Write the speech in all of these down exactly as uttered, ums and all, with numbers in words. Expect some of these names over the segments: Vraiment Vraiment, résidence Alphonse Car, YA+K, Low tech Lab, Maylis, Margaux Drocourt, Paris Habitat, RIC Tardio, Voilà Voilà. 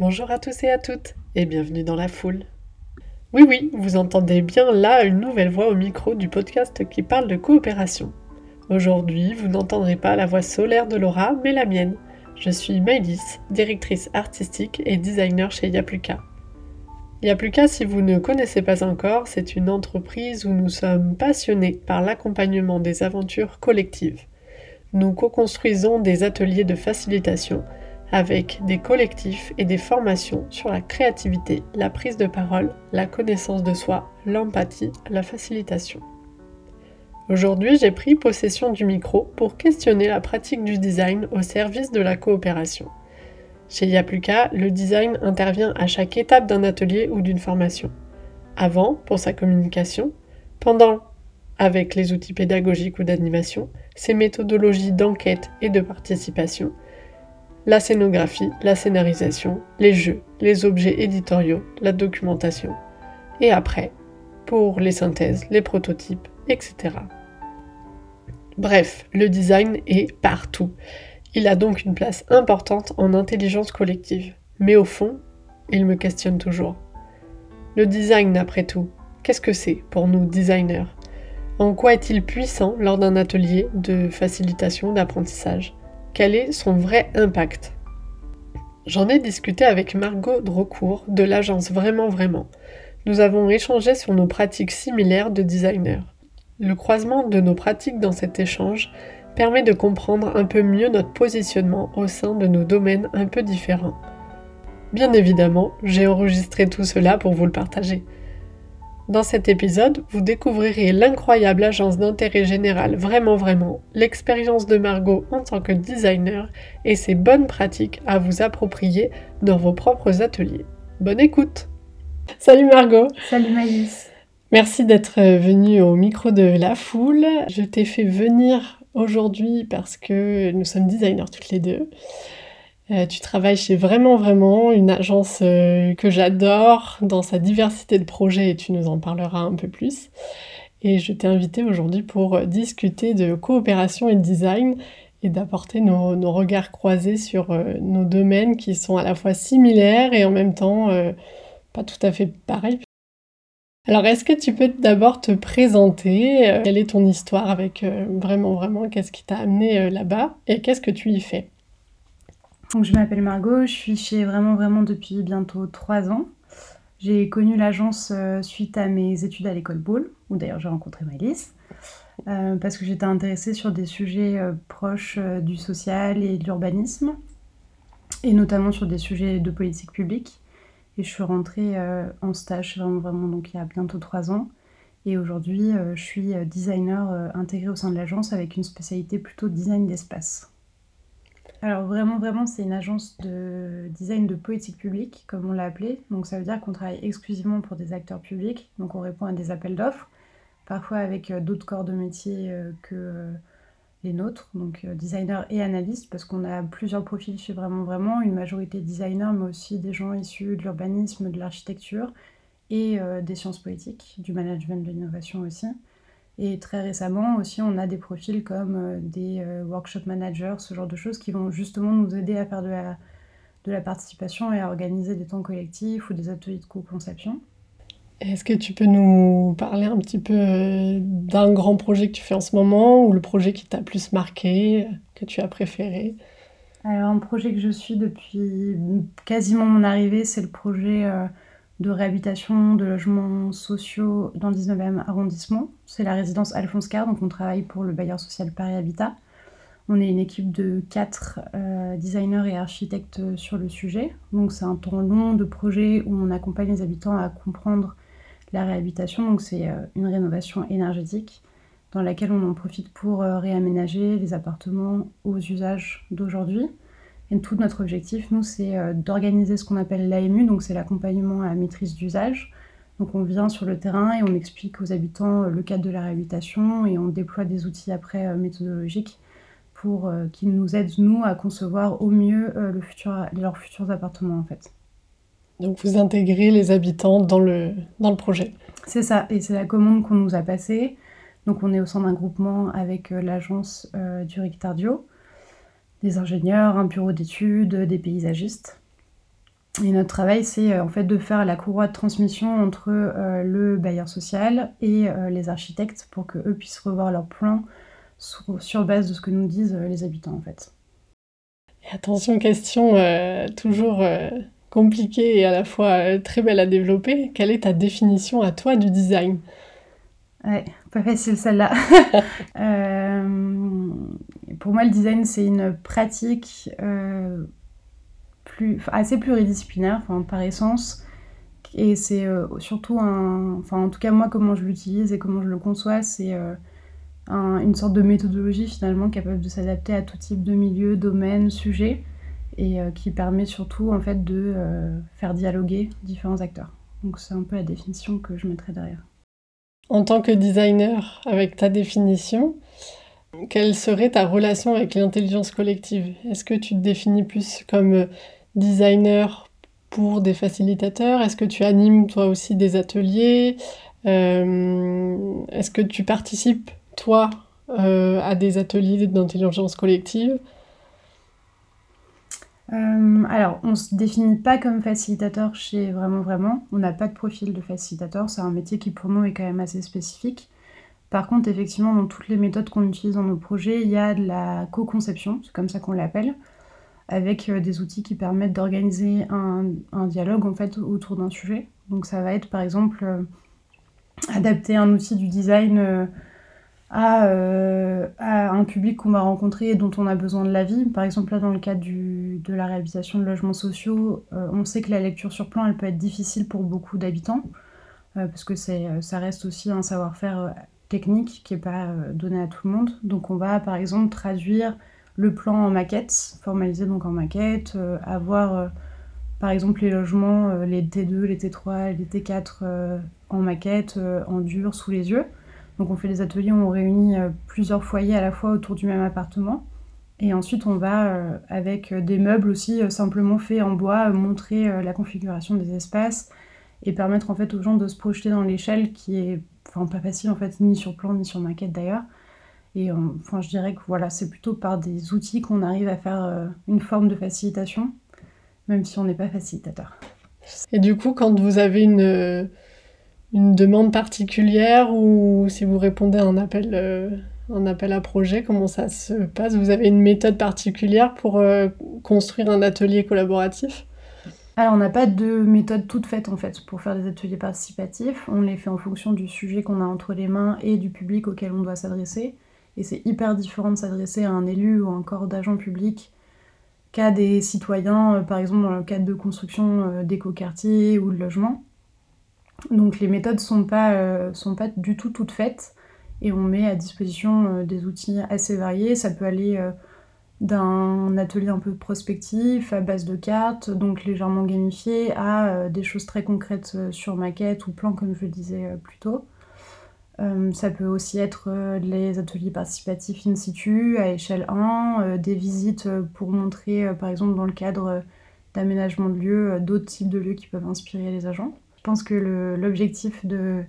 Bonjour à tous et à toutes, et bienvenue dans la foule. Oui oui, vous entendez bien là une nouvelle voix au micro du podcast qui parle de coopération. Aujourd'hui, vous n'entendrez pas la voix solaire de Laura, mais la mienne. Je suis Maylis, directrice artistique et designer chez Y A plus K. Y A plus K, si vous ne connaissez pas encore, c'est une entreprise où nous sommes passionnés par l'accompagnement des aventures collectives. Nous co-construisons des ateliers de facilitation, avec des collectifs et des formations sur la créativité, la prise de parole, la connaissance de soi, l'empathie, la facilitation. Aujourd'hui, j'ai pris possession du micro pour questionner la pratique du design au service de la coopération. Chez Y A plus K, le design intervient à chaque étape d'un atelier ou d'une formation. Avant, pour sa communication, pendant, avec les outils pédagogiques ou d'animation, ses méthodologies d'enquête et de participation, la scénographie, la scénarisation, les jeux, les objets éditoriaux, la documentation. Et après, pour les synthèses, les prototypes, et cetera. Bref, le design est partout. Il a donc une place importante en intelligence collective. Mais au fond, il me questionne toujours. Le design, après tout, qu'est-ce que c'est pour nous designers ? En quoi est-il puissant lors d'un atelier de facilitation d'apprentissage ? Quel est son vrai impact ? J'en ai discuté avec Margaux Drocourt de l'agence Vraiment Vraiment. Nous avons échangé sur nos pratiques similaires de designers. Le croisement de nos pratiques dans cet échange permet de comprendre un peu mieux notre positionnement au sein de nos domaines un peu différents. Bien évidemment, j'ai enregistré tout cela pour vous le partager. Dans cet épisode, vous découvrirez l'incroyable agence d'intérêt général Vraiment Vraiment, l'expérience de Margaux en tant que designer et ses bonnes pratiques à vous approprier dans vos propres ateliers. Bonne écoute! Salut Margaux! Salut Maylis! Merci d'être venue au micro de la foule. Je t'ai fait venir aujourd'hui parce que nous sommes designers toutes les deux. Euh, tu travailles chez Vraiment Vraiment, une agence euh, que j'adore dans sa diversité de projets et tu nous en parleras un peu plus. Et je t'ai invitée aujourd'hui pour discuter de coopération et de design et d'apporter nos, nos regards croisés sur euh, nos domaines qui sont à la fois similaires et en même temps euh, pas tout à fait pareils. Alors est-ce que tu peux d'abord te présenter euh, Quelle est ton histoire avec euh, Vraiment Vraiment? Qu'est-ce qui t'a amené euh, là-bas et qu'est-ce que tu y fais? Donc, je m'appelle Margaux, je suis chez Vraiment Vraiment depuis bientôt trois ans. J'ai connu l'agence euh, suite à mes études à l'école Ball, où d'ailleurs j'ai rencontré Maylis, euh, parce que j'étais intéressée sur des sujets euh, proches euh, du social et de l'urbanisme, et notamment sur des sujets de politique publique. Et je suis rentrée euh, en stage chez Vraiment Vraiment donc, il y a bientôt trois ans, et aujourd'hui euh, je suis euh, designer euh, intégrée au sein de l'agence avec une spécialité plutôt design d'espace. Alors Vraiment Vraiment, c'est une agence de design de politique publique, comme on l'a appelé. Donc ça veut dire qu'on travaille exclusivement pour des acteurs publics, donc on répond à des appels d'offres, parfois avec d'autres corps de métier que les nôtres, donc designers et analystes, parce qu'on a plusieurs profils chez Vraiment Vraiment, une majorité designers, mais aussi des gens issus de l'urbanisme, de l'architecture et des sciences politiques, du management de l'innovation aussi. Et très récemment aussi, on a des profils comme des workshop managers, ce genre de choses qui vont justement nous aider à faire de la, de la participation et à organiser des temps collectifs ou des ateliers de co-conception. Est-ce que tu peux nous parler un petit peu d'un grand projet que tu fais en ce moment ou le projet qui t'a plus marqué, que tu as préféré? Alors, un projet que je suis depuis quasiment mon arrivée, c'est le projet... Euh, de réhabilitation, de logements sociaux dans le dix-neuvième arrondissement. C'est la résidence Alphonse Car, donc on travaille pour le bailleur social Paris Habitat. On est une équipe de quatre euh, designers et architectes sur le sujet. Donc c'est un temps long de projet où on accompagne les habitants à comprendre la réhabilitation. Donc c'est euh, une rénovation énergétique dans laquelle on en profite pour euh, réaménager les appartements aux usages d'aujourd'hui. Et tout notre objectif, nous, c'est d'organiser ce qu'on appelle l'A M U, donc c'est l'accompagnement à maîtrise d'usage. Donc on vient sur le terrain et on explique aux habitants le cadre de la réhabilitation et on déploie des outils après méthodologiques pour qu'ils nous aident, nous, à concevoir au mieux le futur, leurs futurs appartements, en fait. Donc vous intégrez les habitants dans le, dans le projet. C'est ça, et c'est la commande qu'on nous a passée. Donc on est au sein d'un groupement avec l'agence euh, du R I C Tardio, des ingénieurs, un bureau d'études, des paysagistes. Et notre travail, c'est en fait de faire la courroie de transmission entre euh, le bailleur social et euh, les architectes pour qu'eux puissent revoir leur plan sur, sur base de ce que nous disent euh, les habitants en fait. Et attention, question euh, toujours euh, compliquée et à la fois euh, très belle à développer. Quelle est ta définition à toi du design ? Ouais, pas facile celle-là. euh, pour moi, le design, c'est une pratique... Euh, Plus, assez pluridisciplinaire par essence, et c'est euh, surtout un, enfin en tout cas moi comment je l'utilise et comment je le conçois, c'est euh, un, une sorte de méthodologie finalement capable de s'adapter à tout type de milieu, domaine, sujet, et euh, qui permet surtout en fait de euh, faire dialoguer différents acteurs. Donc c'est un peu la définition que je mettrais derrière. En tant que designer, avec ta définition, quelle serait ta relation avec l'intelligence collective ? Est-ce que tu te définis plus comme designer pour des facilitateurs ? Est-ce que tu animes toi aussi des ateliers ? euh, Est-ce que tu participes toi euh, à des ateliers d'intelligence collective ? euh, Alors, on ne se définit pas comme facilitateur chez Vraiment Vraiment. On n'a pas de profil de facilitateur. C'est un métier qui pour nous est quand même assez spécifique. Par contre, effectivement, dans toutes les méthodes qu'on utilise dans nos projets, il y a de la co-conception, c'est comme ça qu'on l'appelle, avec des outils qui permettent d'organiser un, un dialogue en fait, autour d'un sujet. Donc ça va être par exemple euh, adapter un outil du design euh, à, euh, à un public qu'on va rencontrer et dont on a besoin de l'avis. Par exemple, là, dans le cadre du, de la réhabilitation de logements sociaux, euh, on sait que la lecture sur plan, elle peut être difficile pour beaucoup d'habitants, euh, parce que c'est, ça reste aussi un savoir-faire euh, technique qui n'est pas donnée à tout le monde. Donc on va par exemple traduire le plan en maquette, formaliser donc en maquette, euh, avoir euh, par exemple les logements, euh, les T deux, les T trois, les T quatre euh, en maquette, euh, en dur, sous les yeux. Donc on fait des ateliers où on réunit euh, plusieurs foyers à la fois autour du même appartement. Et ensuite on va euh, avec des meubles aussi euh, simplement faits en bois, euh, montrer euh, la configuration des espaces et permettre en fait aux gens de se projeter dans l'échelle qui est Enfin, pas facile en fait, ni sur plan, ni sur maquette d'ailleurs. Et on, enfin, je dirais que voilà, c'est plutôt par des outils qu'on arrive à faire euh, une forme de facilitation, même si on n'est pas facilitateur. Et du coup, quand vous avez une, une demande particulière ou si vous répondez à un appel, euh, un appel à projet, comment ça se passe ? Vous avez une méthode particulière pour euh, construire un atelier collaboratif ? Alors, on n'a pas de méthode toute faite, en fait, pour faire des ateliers participatifs. On les fait en fonction du sujet qu'on a entre les mains et du public auquel on doit s'adresser. Et c'est hyper différent de s'adresser à un élu ou encore d'agent public qu'à des citoyens, par exemple, dans le cadre de construction d'éco-quartiers ou de logements. Donc, les méthodes ne sont pas, euh, sont pas du tout toutes faites. Et on met à disposition euh, des outils assez variés. Ça peut aller... Euh, d'un atelier un peu prospectif, à base de cartes, donc légèrement gamifié, à euh, des choses très concrètes euh, sur maquette ou plan, comme je le disais euh, plus tôt. Euh, ça peut aussi être euh, les ateliers participatifs in situ, à échelle un, euh, des visites euh, pour montrer, euh, par exemple, dans le cadre euh, d'aménagement de lieux, euh, d'autres types de lieux qui peuvent inspirer les agents. Je pense que le, l'objectif de...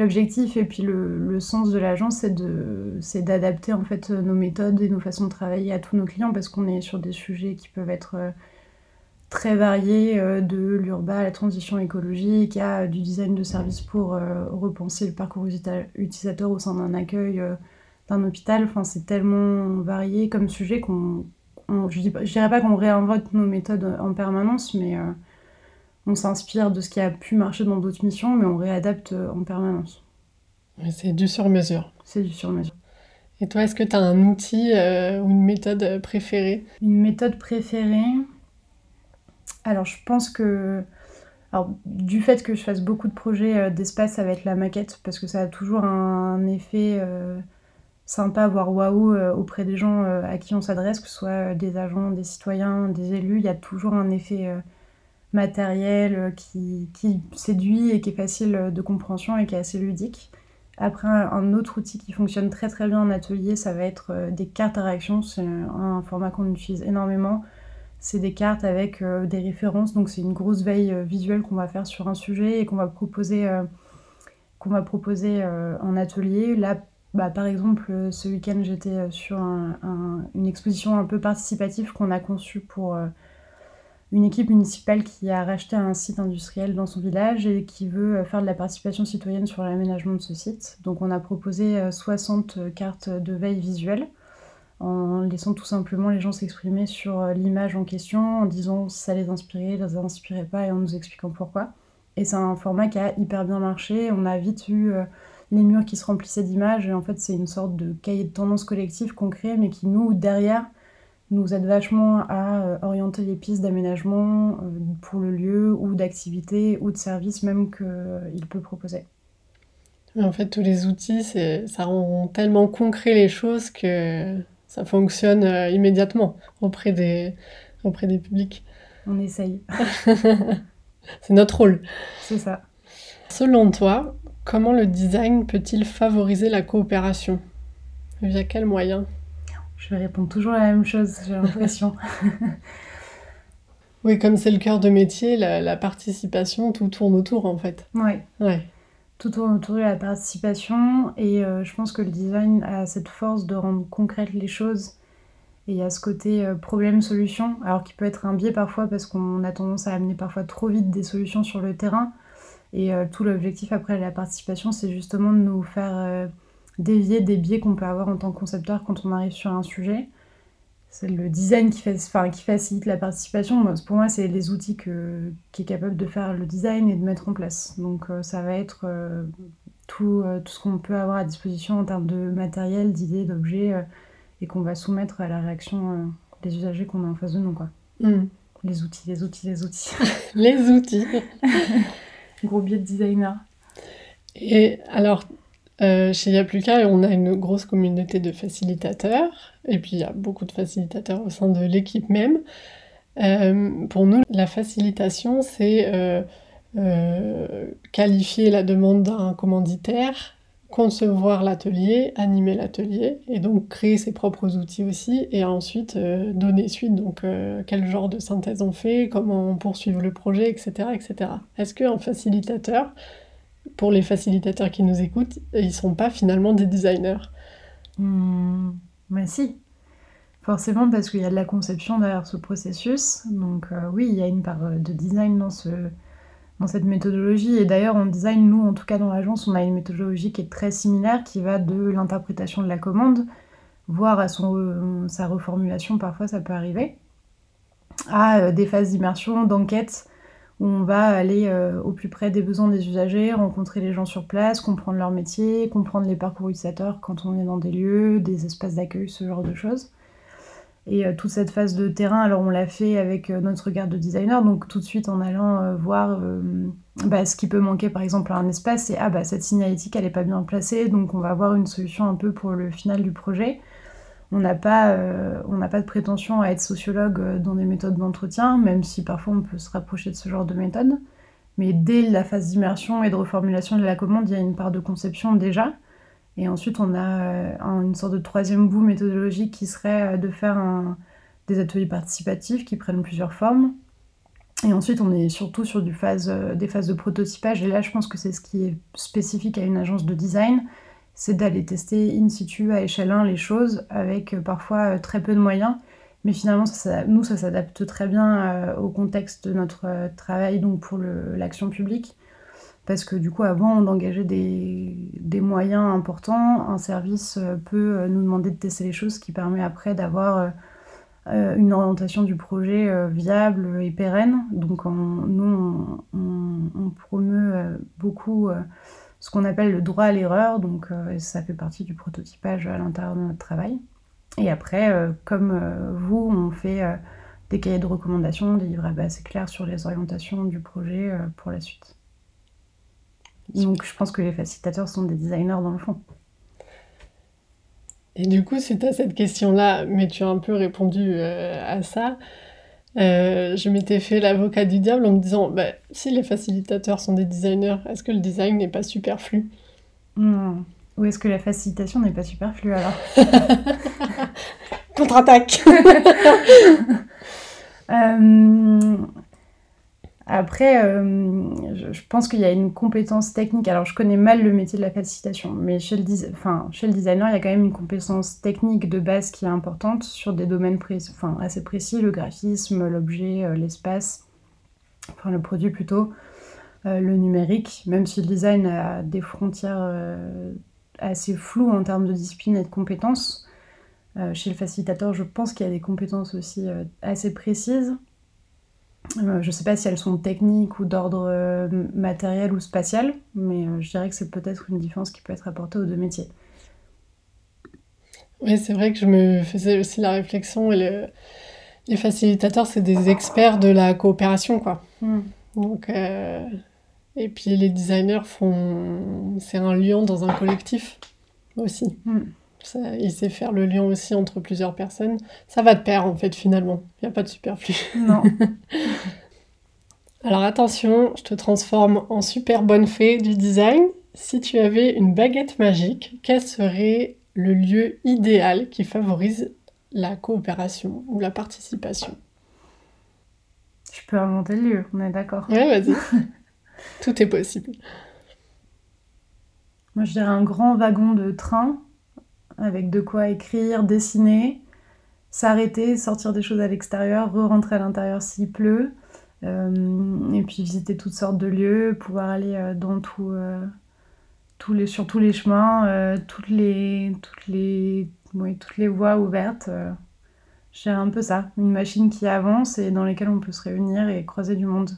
L'objectif et puis le, le sens de l'agence, c'est, de, c'est d'adapter en fait nos méthodes et nos façons de travailler à tous nos clients parce qu'on est sur des sujets qui peuvent être très variés, de l'urbain à la transition écologique, à du design de services pour repenser le parcours utilisateur au sein d'un accueil, d'un hôpital. Enfin, c'est tellement varié comme sujet qu'on... On, je ne dirais pas qu'on réinvente nos méthodes en permanence, mais... On s'inspire de ce qui a pu marcher dans d'autres missions, mais on réadapte en permanence. Mais c'est du sur-mesure. C'est du sur-mesure. Et toi, est-ce que tu as un outil euh, ou une méthode préférée ? Une méthode préférée ? Alors, je pense que... Alors, du fait que je fasse beaucoup de projets euh, d'espace, ça va être la maquette, parce que ça a toujours un effet euh, sympa, voire waouh, auprès des gens euh, à qui on s'adresse, que ce soit des agents, des citoyens, des élus. Il y a toujours un effet... Euh, matériel qui, qui séduit et qui est facile de compréhension et qui est assez ludique. Après, un autre outil qui fonctionne très très bien en atelier, ça va être des cartes à réaction. C'est un format qu'on utilise énormément. C'est des cartes avec des références, donc c'est une grosse veille visuelle qu'on va faire sur un sujet et qu'on va proposer, qu'on va proposer en atelier. Là, bah, par exemple, ce week-end, j'étais sur un, un, une exposition un peu participative qu'on a conçue pour... une équipe municipale qui a racheté un site industriel dans son village et qui veut faire de la participation citoyenne sur l'aménagement de ce site. Donc on a proposé soixante cartes de veille visuelle en laissant tout simplement les gens s'exprimer sur l'image en question, en disant si ça les inspirait, les inspirait pas et en nous expliquant pourquoi. Et c'est un format qui a hyper bien marché. On a vite eu les murs qui se remplissaient d'images et en fait c'est une sorte de cahier de tendance collectif qu'on crée mais qui nous, derrière, nous aide vachement à orienter les pistes d'aménagement pour le lieu ou d'activité ou de service même qu'il peut proposer. En fait, tous les outils, c'est, ça rend tellement concret les choses que ça fonctionne immédiatement auprès des, auprès des publics. On essaye. C'est notre rôle. C'est ça. Selon toi, comment le design peut-il favoriser la coopération ? Via quels moyens ? Je vais répondre toujours à la même chose, j'ai l'impression. Oui, comme c'est le cœur de métier, la, la participation, tout tourne autour en fait. Oui, ouais. Tout tourne autour de la participation et euh, je pense que le design a cette force de rendre concrètes les choses et il y a ce côté euh, problème-solution, alors qui peut être un biais parfois parce qu'on a tendance à amener parfois trop vite des solutions sur le terrain et euh, tout l'objectif après la participation, c'est justement de nous faire... Euh, dévier des biais qu'on peut avoir en tant que concepteur quand on arrive sur un sujet. C'est le design qui, fait, enfin, qui facilite la participation. Pour moi, c'est les outils que, qui est capable de faire le design et de mettre en place. Donc ça va être euh, tout, euh, tout ce qu'on peut avoir à disposition en termes de matériel, d'idées, d'objets, euh, et qu'on va soumettre à la réaction euh, des usagers qu'on a en face de nous, quoi. Mmh. Les outils, les outils, les outils. Les outils. Gros biais de designer. Et alors... Euh, chez Y A plus K, on a une grosse communauté de facilitateurs, et puis il y a beaucoup de facilitateurs au sein de l'équipe même. Euh, pour nous, la facilitation, c'est euh, euh, qualifier la demande d'un commanditaire, concevoir l'atelier, animer l'atelier, et donc créer ses propres outils aussi, et ensuite euh, donner suite, donc euh, quel genre de synthèse on fait, comment on poursuit le projet, et cetera, et cetera. Est-ce qu'un facilitateur... Pour les facilitateurs qui nous écoutent, ils ne sont pas finalement des designers. Mmh, ben si, forcément parce qu'il y a de la conception derrière ce processus. Donc euh, oui, il y a une part de design dans, ce, dans cette méthodologie. Et d'ailleurs, en design, nous, en tout cas dans l'agence, on a une méthodologie qui est très similaire, qui va de l'interprétation de la commande, voire à son, euh, sa reformulation, parfois ça peut arriver, à euh, des phases d'immersion, d'enquête, où on va aller euh, au plus près des besoins des usagers, rencontrer les gens sur place, comprendre leur métier, comprendre les parcours utilisateurs quand on est dans des lieux, des espaces d'accueil, ce genre de choses. Et euh, toute cette phase de terrain, alors on l'a fait avec euh, notre regard de designer, donc tout de suite en allant euh, voir euh, bah, ce qui peut manquer par exemple à un espace, c'est « Ah bah cette signalétique elle est pas bien placée, donc on va avoir une solution un peu pour le final du projet ». On n'a pas, euh, on n'a pas de prétention à être sociologue dans des méthodes d'entretien, même si parfois on peut se rapprocher de ce genre de méthode. Mais dès la phase d'immersion et de reformulation de la commande, il y a une part de conception déjà. Et ensuite, on a une sorte de troisième bout méthodologique qui serait de faire un, des ateliers participatifs qui prennent plusieurs formes. Et ensuite, on est surtout sur du phase, des phases de prototypage. Et là, je pense que c'est ce qui est spécifique à une agence de design. C'est d'aller tester in situ, à échelle un, les choses, avec parfois très peu de moyens. Mais finalement, ça, ça, nous, ça s'adapte très bien euh, au contexte de notre euh, travail, donc pour le, l'action publique. Parce que du coup, avant d'engager des, des moyens importants, un service euh, peut nous demander de tester les choses, ce qui permet après d'avoir euh, une orientation du projet euh, viable et pérenne. Donc on, nous, on, on, on promeut euh, beaucoup... Euh, ce qu'on appelle le droit à l'erreur, donc euh, ça fait partie du prototypage à l'intérieur de notre travail. Et après, euh, comme euh, vous, on fait euh, des cahiers de recommandations, des livres à base assez clairs sur les orientations du projet euh, pour la suite. Donc je pense que les facilitateurs sont des designers dans le fond. Et du coup, suite à cette question-là, mais tu as un peu répondu euh, à ça, Euh, je m'étais fait l'avocat du diable en me disant bah, si les facilitateurs sont des designers, est-ce que le design n'est pas superflu ? Non. Ou est-ce que la facilitation n'est pas superflue alors ? Contre-attaque. euh... Après, euh, je, je pense qu'il y a une compétence technique. Alors, je connais mal le métier de la facilitation, mais chez le, dis- enfin, chez le designer, il y a quand même une compétence technique de base qui est importante sur des domaines pré- enfin, assez précis, le graphisme, l'objet, euh, l'espace, enfin le produit plutôt, euh, le numérique, même si le design a des frontières euh, assez floues en termes de discipline et de compétences. Euh, chez le facilitateur, je pense qu'il y a des compétences aussi euh, assez précises. Euh, je ne sais pas si elles sont techniques ou d'ordre euh, matériel ou spatial, mais euh, je dirais que c'est peut-être une différence qui peut être apportée aux deux métiers. Oui, c'est vrai que je me faisais aussi la réflexion. Et le... Les facilitateurs, c'est des experts de la coopération, quoi. Mmh. Donc, euh... Et puis les designers font... C'est un lien dans un collectif aussi. Mmh. Ça, il sait faire le lien aussi entre plusieurs personnes. Ça va de pair, en fait, finalement. Il n'y a pas de superflu. Non. Alors, attention, je te transforme en super bonne fée du design. Si tu avais une baguette magique, quel serait le lieu idéal qui favorise la coopération ou la participation ? Je peux inventer le lieu, on est d'accord. Oui, vas-y. Tout est possible. Moi, je dirais un grand wagon de train avec de quoi écrire, dessiner, s'arrêter, sortir des choses à l'extérieur, re-rentrer à l'intérieur s'il pleut, euh, et puis visiter toutes sortes de lieux, pouvoir aller euh, dans tout, euh, tous les, sur tous les chemins, euh, toutes, les, toutes, les, oui, toutes les voies ouvertes. Euh, je dirais un peu ça, une machine qui avance et dans laquelle on peut se réunir et croiser du monde.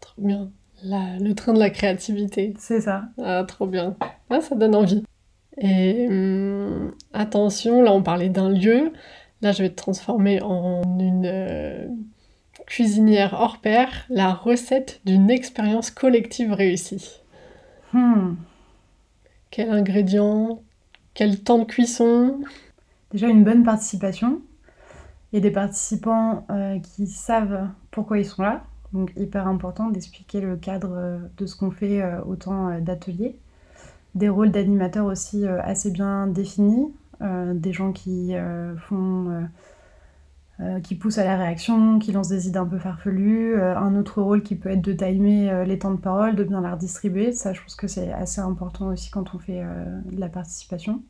Trop bien, la, le train de la créativité. C'est ça. Ah, trop bien, ah, ça donne envie. Et hum, attention, là on parlait d'un lieu, là je vais te transformer en une euh, cuisinière hors pair, la recette d'une expérience collective réussie. Hmm. Quel ingrédient, quel temps de cuisson ? Déjà une bonne participation, et des participants euh, qui savent pourquoi ils sont là, donc hyper important d'expliquer le cadre de ce qu'on fait euh, autant euh, d'ateliers. Des rôles d'animateurs aussi euh, assez bien définis, euh, des gens qui euh, font, euh, euh, qui poussent à la réaction, qui lancent des idées un peu farfelues, euh, un autre rôle qui peut être de timer euh, les temps de parole, de bien la redistribuer, ça je pense que c'est assez important aussi quand on fait euh, de la participation.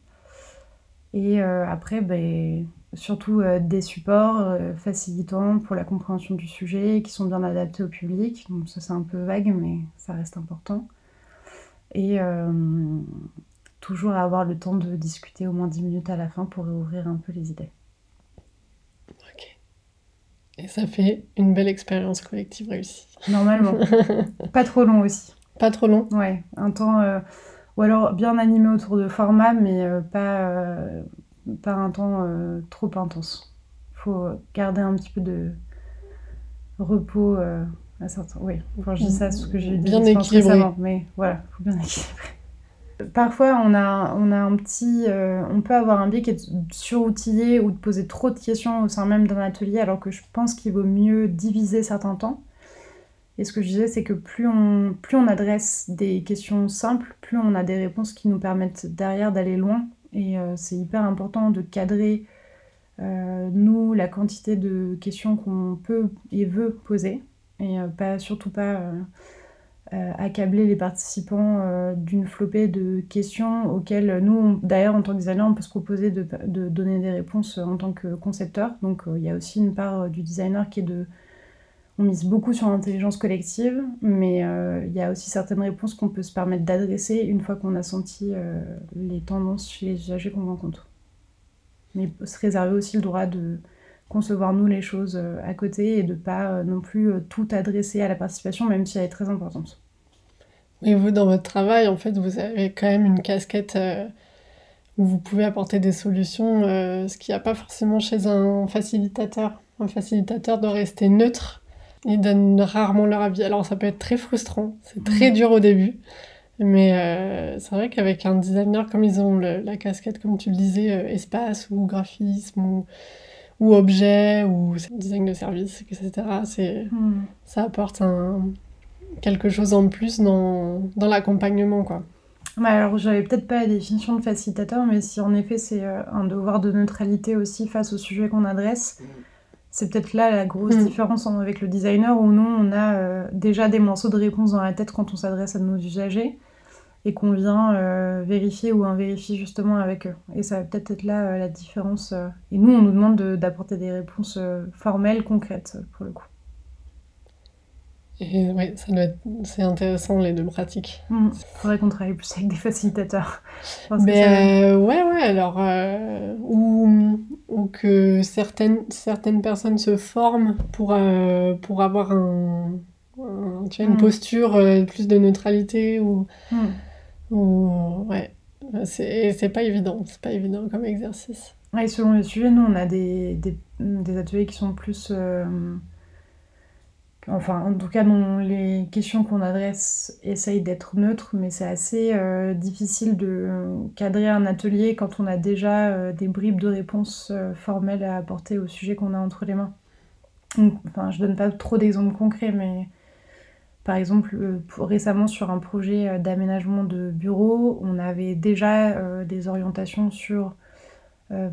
Et euh, après, ben, surtout euh, des supports euh, facilitants pour la compréhension du sujet, qui sont bien adaptés au public, donc ça c'est un peu vague mais ça reste important. Et euh, toujours avoir le temps de discuter au moins dix minutes à la fin pour réouvrir un peu les idées. Ok. Et ça fait une belle expérience collective réussie. Normalement. Pas trop long aussi. Pas trop long ? Ouais. Un temps... Euh, ou alors bien animé autour de format, mais euh, pas, euh, pas un temps euh, trop intense. Il faut garder un petit peu de repos... Euh, Ah, certain, oui, quand je dis ça, c'est ce que j'ai dit récemment, mais voilà, il faut bien équilibrer. Parfois, on a, on a un petit... Euh, on peut avoir un biais qui est de suroutiller ou de poser trop de questions au sein même d'un atelier, alors que je pense qu'il vaut mieux diviser certains temps. Et ce que je disais, c'est que plus on, plus on adresse des questions simples, plus on a des réponses qui nous permettent derrière d'aller loin. Et euh, c'est hyper important de cadrer, euh, nous, la quantité de questions qu'on peut et veut poser. Et pas, surtout pas euh, euh, accabler les participants euh, d'une flopée de questions auxquelles nous, on, d'ailleurs, en tant que designer, on peut se proposer de, de donner des réponses en tant que concepteur. Donc il euh, y a aussi une part euh, du designer qui est de... On mise beaucoup sur l'intelligence collective, mais il euh, y a aussi certaines réponses qu'on peut se permettre d'adresser une fois qu'on a senti euh, les tendances chez les usagers qu'on rencontre. Mais se réserver aussi le droit de... concevoir nous les choses à côté et de ne pas non plus tout adresser à la participation, même si elle est très importante. Mais vous, dans votre travail, en fait, vous avez quand même une casquette euh, où vous pouvez apporter des solutions, euh, ce qu'il n'y a pas forcément chez un facilitateur. Un facilitateur doit rester neutre, il donne rarement leur avis. Alors ça peut être très frustrant, c'est très dur au début, mais euh, c'est vrai qu'avec un designer, comme ils ont le, la casquette, comme tu le disais, euh, espace ou graphisme ou... ou objet, ou design de service, et cetera. C'est, mm. Ça apporte un, quelque chose en plus dans, dans l'accompagnement, quoi. Bah alors, j'avais peut-être pas la définition de facilitateur, mais si en effet, c'est un devoir de neutralité aussi face au sujet qu'on adresse, C'est peut-être là la grosse mmh. différence avec le designer, où nous, on a euh, déjà des morceaux de réponse dans la tête quand on s'adresse à nos usagers et qu'on vient euh, vérifier ou invérifier justement avec eux. Et ça va peut-être être là euh, la différence. Euh. Et nous, on nous demande de, d'apporter des réponses euh, formelles, concrètes, pour le coup. Et oui, ça doit être... c'est intéressant les deux pratiques. Mmh. Faudrait qu'on travaille plus avec des facilitateurs. Parce Mais que ça... euh, ouais, ouais, alors... Euh, ou, ou que certaines, certaines personnes se forment pour, euh, pour avoir un, un, tu vois, mmh. une posture euh, plus de neutralité ou... Mmh. ou ouais, c'est, c'est pas évident, c'est pas évident comme exercice. Ouais, et selon le sujet, nous, on a des, des, des ateliers qui sont plus... Euh... Enfin, en tout cas, non, les questions qu'on adresse essayent d'être neutres, mais c'est assez euh, difficile de cadrer un atelier quand on a déjà euh, des bribes de réponses euh, formelles à apporter au sujet qu'on a entre les mains. Enfin, je donne pas trop d'exemples concrets, mais par exemple, euh, pour, récemment, sur un projet d'aménagement de bureau, on avait déjà euh, des orientations sur euh,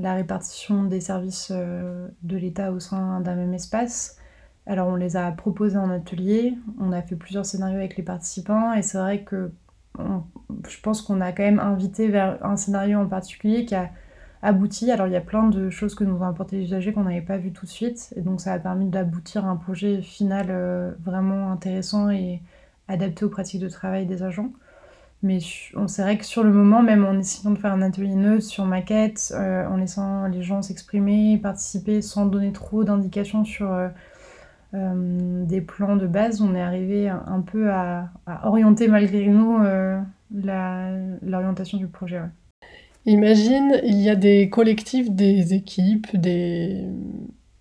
la répartition des services euh, de l'État au sein d'un même espace. Alors on les a proposés en atelier, on a fait plusieurs scénarios avec les participants et c'est vrai que on, je pense qu'on a quand même invité vers un scénario en particulier qui a abouti. Alors il y a plein de choses que nous ont apporté les usagers qu'on n'avait pas vues tout de suite et donc ça a permis d'aboutir à un projet final euh, vraiment intéressant et adapté aux pratiques de travail des agents. Mais on, c'est vrai que sur le moment, même en essayant de faire un atelier neutre sur maquette, euh, en laissant les gens s'exprimer, participer sans donner trop d'indications sur... Euh, Euh, des plans de base, on est arrivé un, un peu à, à orienter malgré nous euh, la, l'orientation du projet. Ouais. Imagine, il y a des collectifs, des équipes, des,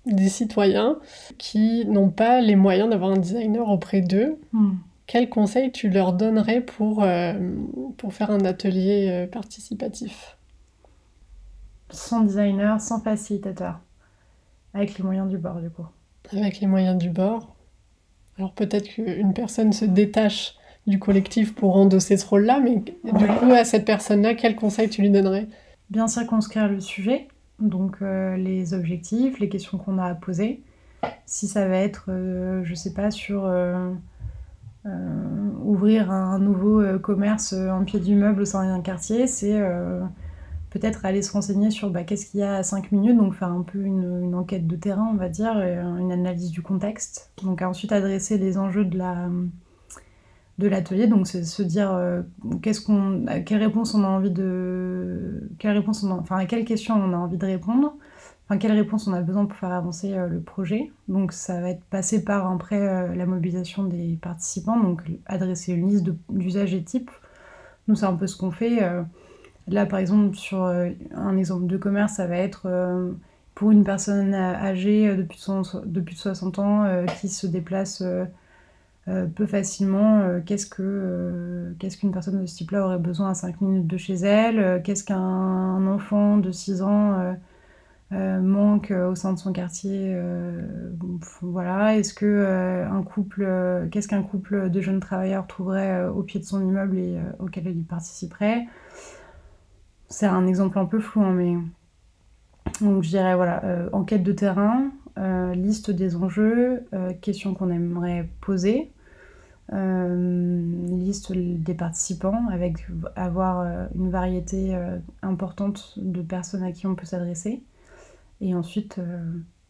des citoyens qui n'ont pas les moyens d'avoir un designer auprès d'eux. Hum. Quels conseils tu leur donnerais pour, euh, pour faire un atelier euh, participatif ? Sans designer, sans facilitateur. Avec les moyens du bord, du coup. Avec les moyens du bord. Alors peut-être qu'une personne se détache du collectif pour endosser ce rôle-là, mais du coup, à cette personne-là, quel conseil tu lui donnerais ? Bien circonscrire le sujet, donc euh, les objectifs, les questions qu'on a à poser. Si ça va être, euh, je sais pas, sur euh, euh, ouvrir un nouveau euh, commerce en pied d'immeuble au sein d'un quartier, c'est... Euh, peut-être aller se renseigner sur bah, qu'est-ce qu'il y a à cinq minutes, donc faire un peu une, une enquête de terrain, on va dire, une analyse du contexte. Donc ensuite adresser les enjeux de, la, de l'atelier, donc c'est se dire euh, qu'est-ce qu'on, à quelle réponse on a envie de... Quelle réponse on a, enfin, à quelles questions on a envie de répondre, enfin, quelles réponses on a besoin pour faire avancer euh, le projet. Donc ça va être passé par après euh, la mobilisation des participants, donc adresser une liste de, d'usages et types. Nous c'est un peu ce qu'on fait... Euh, Là, par exemple, sur un exemple de commerce, ça va être euh, pour une personne âgée de plus de, son, de, plus de soixante ans euh, qui se déplace euh, euh, peu facilement, euh, qu'est-ce, que, euh, qu'est-ce qu'une personne de ce type-là aurait besoin à cinq minutes de chez elle, euh, qu'est-ce qu'un enfant de six ans euh, euh, manque au sein de son quartier, euh, voilà, est-ce que, euh, un couple, euh, qu'est-ce qu'un couple de jeunes travailleurs trouverait euh, au pied de son immeuble et euh, auquel il participerait. C'est un exemple un peu flou, hein, mais... Donc je dirais, voilà, euh, enquête de terrain, euh, liste des enjeux, euh, questions qu'on aimerait poser, euh, liste des participants, avec avoir euh, une variété euh, importante de personnes à qui on peut s'adresser. Et ensuite, euh,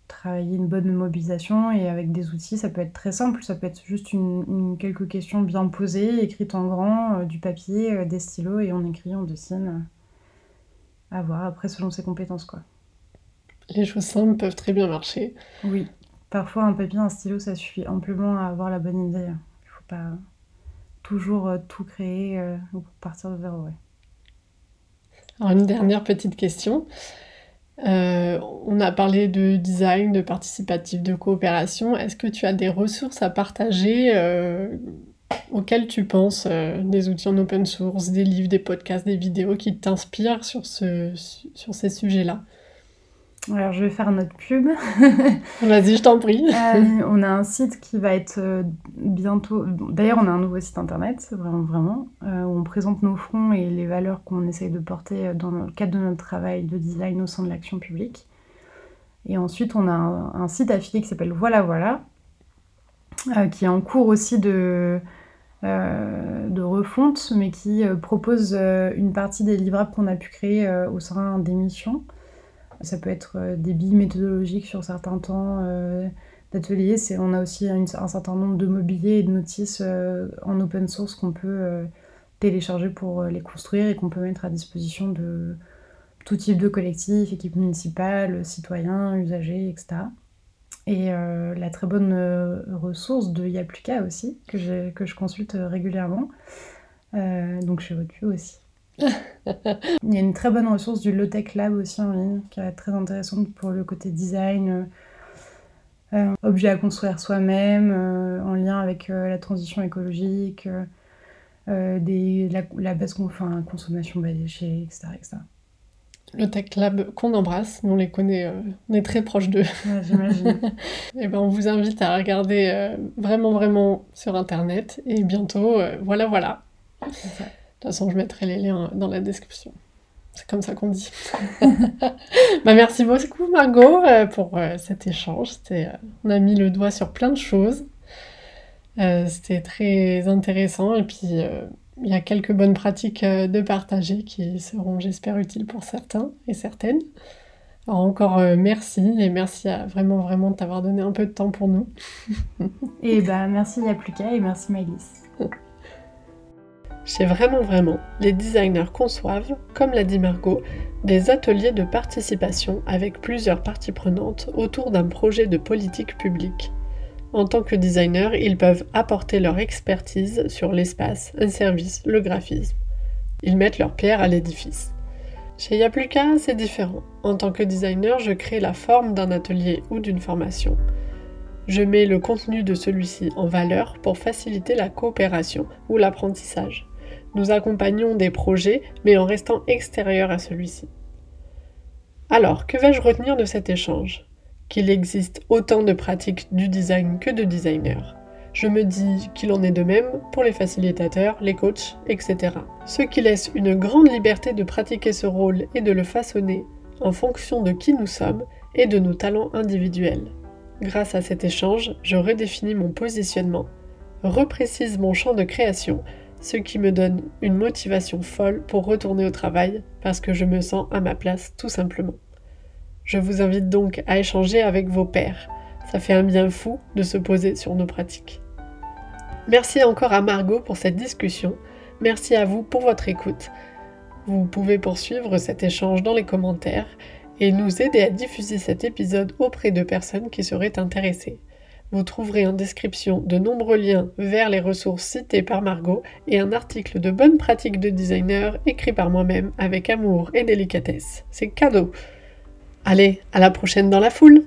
travailler une bonne mobilisation et avec des outils, ça peut être très simple, ça peut être juste une, une, quelques questions bien posées, écrites en grand, euh, du papier, euh, des stylos, et on écrit, on dessine... Euh... à voir, après, selon ses compétences, quoi. Les choses simples peuvent très bien marcher. Oui. Parfois, un papier, un stylo, ça suffit amplement à avoir la bonne idée. Il faut pas toujours euh, tout créer euh, ou partir de zéro, ouais. Alors, une dernière petite question. Euh, on a parlé de design, de participatif, de coopération. Est-ce que tu as des ressources à partager euh, auxquels tu penses, euh, des outils en open source, des livres, des podcasts, des vidéos qui t'inspirent sur, ce, sur ces sujets-là? Alors, je vais faire notre pub. Vas-y, je t'en prie. Euh, on a un site qui va être bientôt... D'ailleurs, on a un nouveau site internet, vraiment, vraiment, euh, où on présente nos fronts et les valeurs qu'on essaye de porter dans le cadre de notre travail de design au sein de l'action publique. Et ensuite, on a un, un site affilié qui s'appelle Voilà Voilà, euh, qui est en cours aussi de, euh, de refonte, mais qui euh, propose euh, une partie des livrables qu'on a pu créer euh, au sein des missions. Ça peut être euh, des billes méthodologiques sur certains temps euh, d'ateliers. C'est, on a aussi une, un certain nombre de mobiliers et de notices euh, en open source qu'on peut euh, télécharger pour euh, les construire et qu'on peut mettre à disposition de tout type de collectif, équipe municipale, citoyens, usagers, et cetera. Et euh, la très bonne euh, ressource de Y A plus K aussi, que, j'ai, que je consulte régulièrement, euh, donc chez Retu aussi. Il y a une très bonne ressource du Low tech Lab aussi en ligne, qui est très intéressante pour le côté design, euh, euh, objet à construire soi-même, euh, en lien avec euh, la transition écologique, euh, euh, des, la, la basse enfin, consommation bas déchets, et cetera, et cetera. Le Tech Lab qu'on embrasse, on les connaît, euh, on est très proche d'eux. Ouais, j'imagine. Et ben on vous invite à regarder euh, vraiment vraiment sur internet et bientôt euh, voilà voilà. C'est ça. De toute façon je mettrai les liens dans la description. C'est comme ça qu'on dit. Bah merci beaucoup Margaux euh, pour euh, cet échange. C'était, euh, on a mis le doigt sur plein de choses. Euh, c'était très intéressant et puis. Euh, Il y a quelques bonnes pratiques de partager qui seront, j'espère, utiles pour certains et certaines. Alors encore euh, merci et merci à vraiment, vraiment de t'avoir donné un peu de temps pour nous. Et ben merci Y A plus K et merci Maylis. Chez Vraiment Vraiment, les designers conçoivent, comme l'a dit Margaux, des ateliers de participation avec plusieurs parties prenantes autour d'un projet de politique publique. En tant que designer, ils peuvent apporter leur expertise sur l'espace, un service, le graphisme. Ils mettent leur pierre à l'édifice. Chez Y A plus K, c'est différent. En tant que designer, je crée la forme d'un atelier ou d'une formation. Je mets le contenu de celui-ci en valeur pour faciliter la coopération ou l'apprentissage. Nous accompagnons des projets, mais en restant extérieurs à celui-ci. Alors, que vais-je retenir de cet échange ? Qu'il existe autant de pratiques du design que de designers. Je me dis qu'il en est de même pour les facilitateurs, les coachs, et cetera. Ce qui laisse une grande liberté de pratiquer ce rôle et de le façonner en fonction de qui nous sommes et de nos talents individuels. Grâce à cet échange, je redéfinis mon positionnement, reprécise mon champ de création, ce qui me donne une motivation folle pour retourner au travail parce que je me sens à ma place tout simplement. Je vous invite donc à échanger avec vos pairs. Ça fait un bien fou de se poser sur nos pratiques. Merci encore à Margaux pour cette discussion. Merci à vous pour votre écoute. Vous pouvez poursuivre cet échange dans les commentaires et nous aider à diffuser cet épisode auprès de personnes qui seraient intéressées. Vous trouverez en description de nombreux liens vers les ressources citées par Margaux et un article de bonnes pratiques de designer écrit par moi-même avec amour et délicatesse. C'est cadeau! Allez, à la prochaine dans la foule!